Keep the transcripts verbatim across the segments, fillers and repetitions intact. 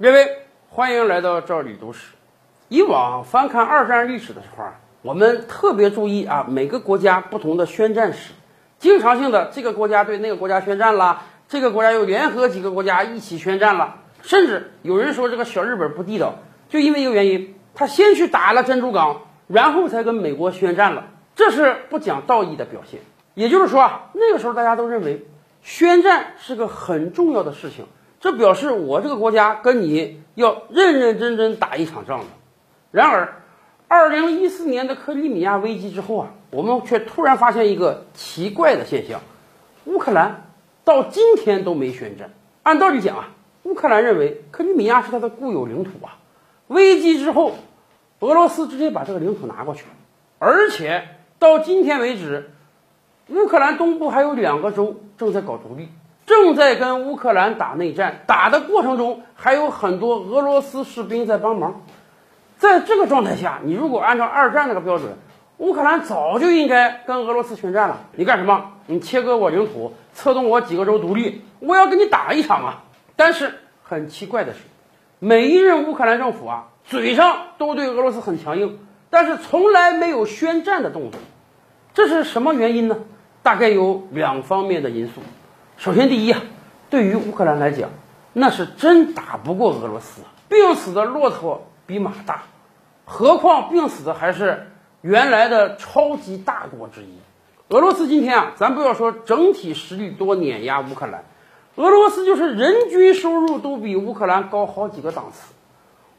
列位，欢迎来到赵李读史。以往翻看二战历史的时候啊，我们特别注意啊，每个国家不同的宣战史，经常性的这个国家对那个国家宣战了，这个国家又联合几个国家一起宣战了，甚至有人说这个小日本不地道，就因为一个原因，他先去打了珍珠港，然后才跟美国宣战了，这是不讲道义的表现。也就是说啊，那个时候大家都认为宣战是个很重要的事情，这表示我这个国家跟你要认认真真打一场仗的。然而二零一四年的克里米亚危机之后啊，我们却突然发现一个奇怪的现象，乌克兰到今天都没宣战。按道理讲啊，乌克兰认为克里米亚是它的固有领土啊，危机之后俄罗斯直接把这个领土拿过去了，而且到今天为止，乌克兰东部还有两个州正在搞独立，正在跟乌克兰打内战，打的过程中还有很多俄罗斯士兵在帮忙。在这个状态下，你如果按照二战那个标准，乌克兰早就应该跟俄罗斯宣战了。你干什么？你切割我领土，策动我几个州独立，我要跟你打一场啊！但是很奇怪的是，每一任乌克兰政府啊，嘴上都对俄罗斯很强硬，但是从来没有宣战的动作。这是什么原因呢？大概有两方面的因素。首先第一啊，对于乌克兰来讲，那是真打不过俄罗斯，病死的骆驼比马大，何况病死的还是原来的超级大国之一。俄罗斯今天啊，咱不要说整体实力多碾压乌克兰，俄罗斯就是人均收入都比乌克兰高好几个档次。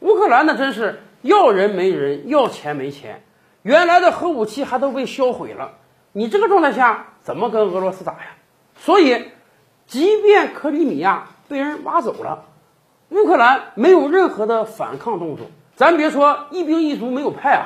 乌克兰呢，真是要人没人，要钱没钱，原来的核武器还都被销毁了，你这个状态下怎么跟俄罗斯打呀？所以即便克里米亚被人挖走了，乌克兰没有任何的反抗动作。咱别说一兵一卒没有派啊，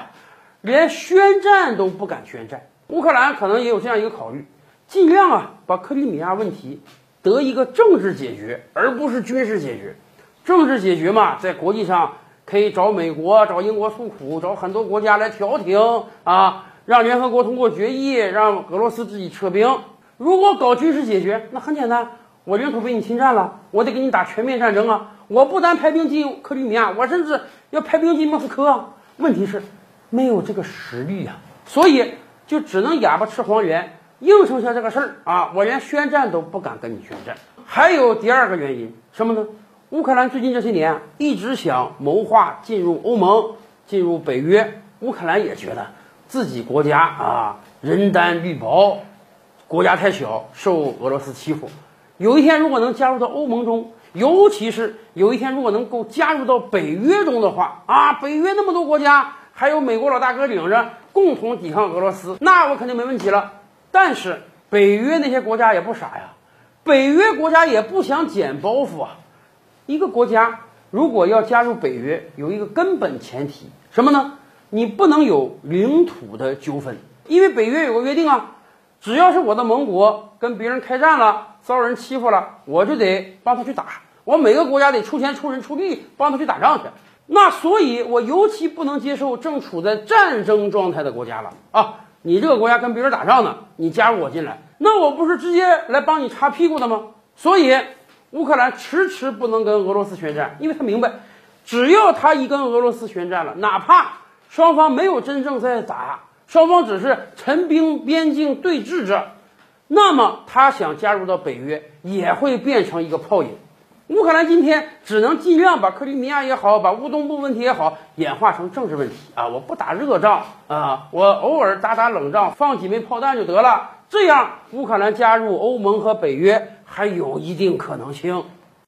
连宣战都不敢宣战。乌克兰可能也有这样一个考虑，尽量啊把克里米亚问题得一个政治解决，而不是军事解决。政治解决嘛，在国际上可以找美国、找英国诉苦，找很多国家来调停啊，让联合国通过决议，让俄罗斯自己撤兵。如果搞军事解决，那很简单，我领土被你侵占了，我得给你打全面战争啊！我不单派兵进克里米亚，我甚至要派兵进莫斯科啊！问题是没有这个实力啊，所以就只能哑巴吃黄连，硬撑下这个事儿啊！我连宣战都不敢跟你宣战。还有第二个原因，什么呢？乌克兰最近这些年一直想谋划进入欧盟，进入北约。乌克兰也觉得自己国家啊人单力薄，国家太小，受俄罗斯欺负。有一天如果能加入到欧盟中，尤其是有一天如果能够加入到北约中的话啊，北约那么多国家，还有美国老大哥领着，共同抵抗俄罗斯，那我肯定没问题了。但是北约那些国家也不傻呀，北约国家也不想捡包袱啊。一个国家如果要加入北约，有一个根本前提，什么呢？你不能有领土的纠纷。因为北约有个约定啊，只要是我的盟国跟别人开战了，遭人欺负了，我就得帮他去打，我每个国家得出钱出人出力帮他去打仗去。那所以我尤其不能接受正处在战争状态的国家了啊！你这个国家跟别人打仗呢，你加入我进来，那我不是直接来帮你擦屁股的吗？所以乌克兰迟迟不能跟俄罗斯宣战，因为他明白，只要他一跟俄罗斯宣战了，哪怕双方没有真正在打，双方只是陈兵边境对峙着，那么他想加入到北约也会变成一个泡影。乌克兰今天只能尽量把克里米亚也好，把乌东部问题也好，演化成政治问题啊！我不打热仗啊，我偶尔打打冷仗，放几枚炮弹就得了。这样，乌克兰加入欧盟和北约还有一定可能性。